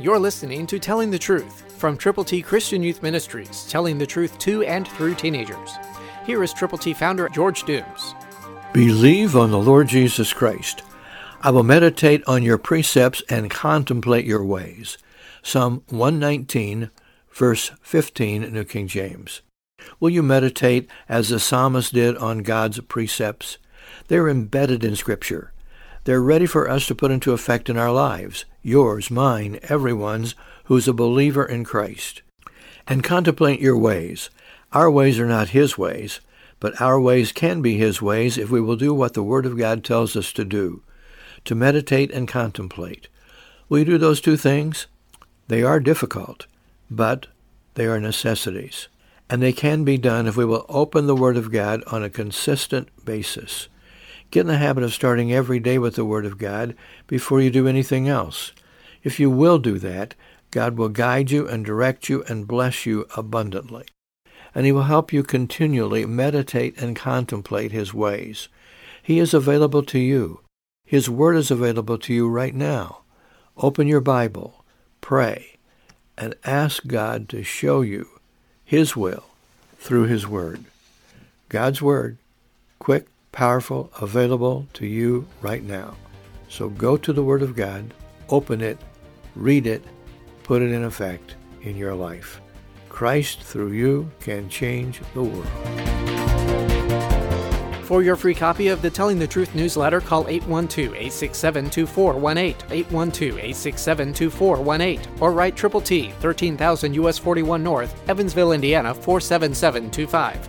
You're listening to Telling the Truth from Triple T Christian Youth Ministries, telling the truth to and through teenagers. Here is Triple T founder George Dooms. Believe on the Lord Jesus Christ. I will meditate on your precepts and contemplate your ways. Psalm 119, verse 15, New King James. Will you meditate as the psalmist did on God's precepts? They're embedded in Scripture. They're ready for us to put into effect in our lives, yours, mine, everyone's who's a believer in Christ. And contemplate your ways. Our ways are not His ways, but our ways can be His ways if we will do what the Word of God tells us to do, to meditate and contemplate. Will you do those two things? They are difficult, but they are necessities. And they can be done if we will open the Word of God on a consistent basis. Get in the habit of starting every day with the Word of God before you do anything else. If you will do that, God will guide you and direct you and bless you abundantly. And He will help you continually meditate and contemplate His ways. He is available to you. His Word is available to you right now. Open your Bible, pray, and ask God to show you His will through His Word. God's Word, quick, powerful, available to you right now. So go to the Word of God, open it, read it, put it in effect in your life. Christ through you can change the world. For your free copy of the Telling the Truth newsletter, call 812-867-2418, 812-867-2418, or write Triple T, 13,000 U.S. 41 North, Evansville, Indiana, 47725.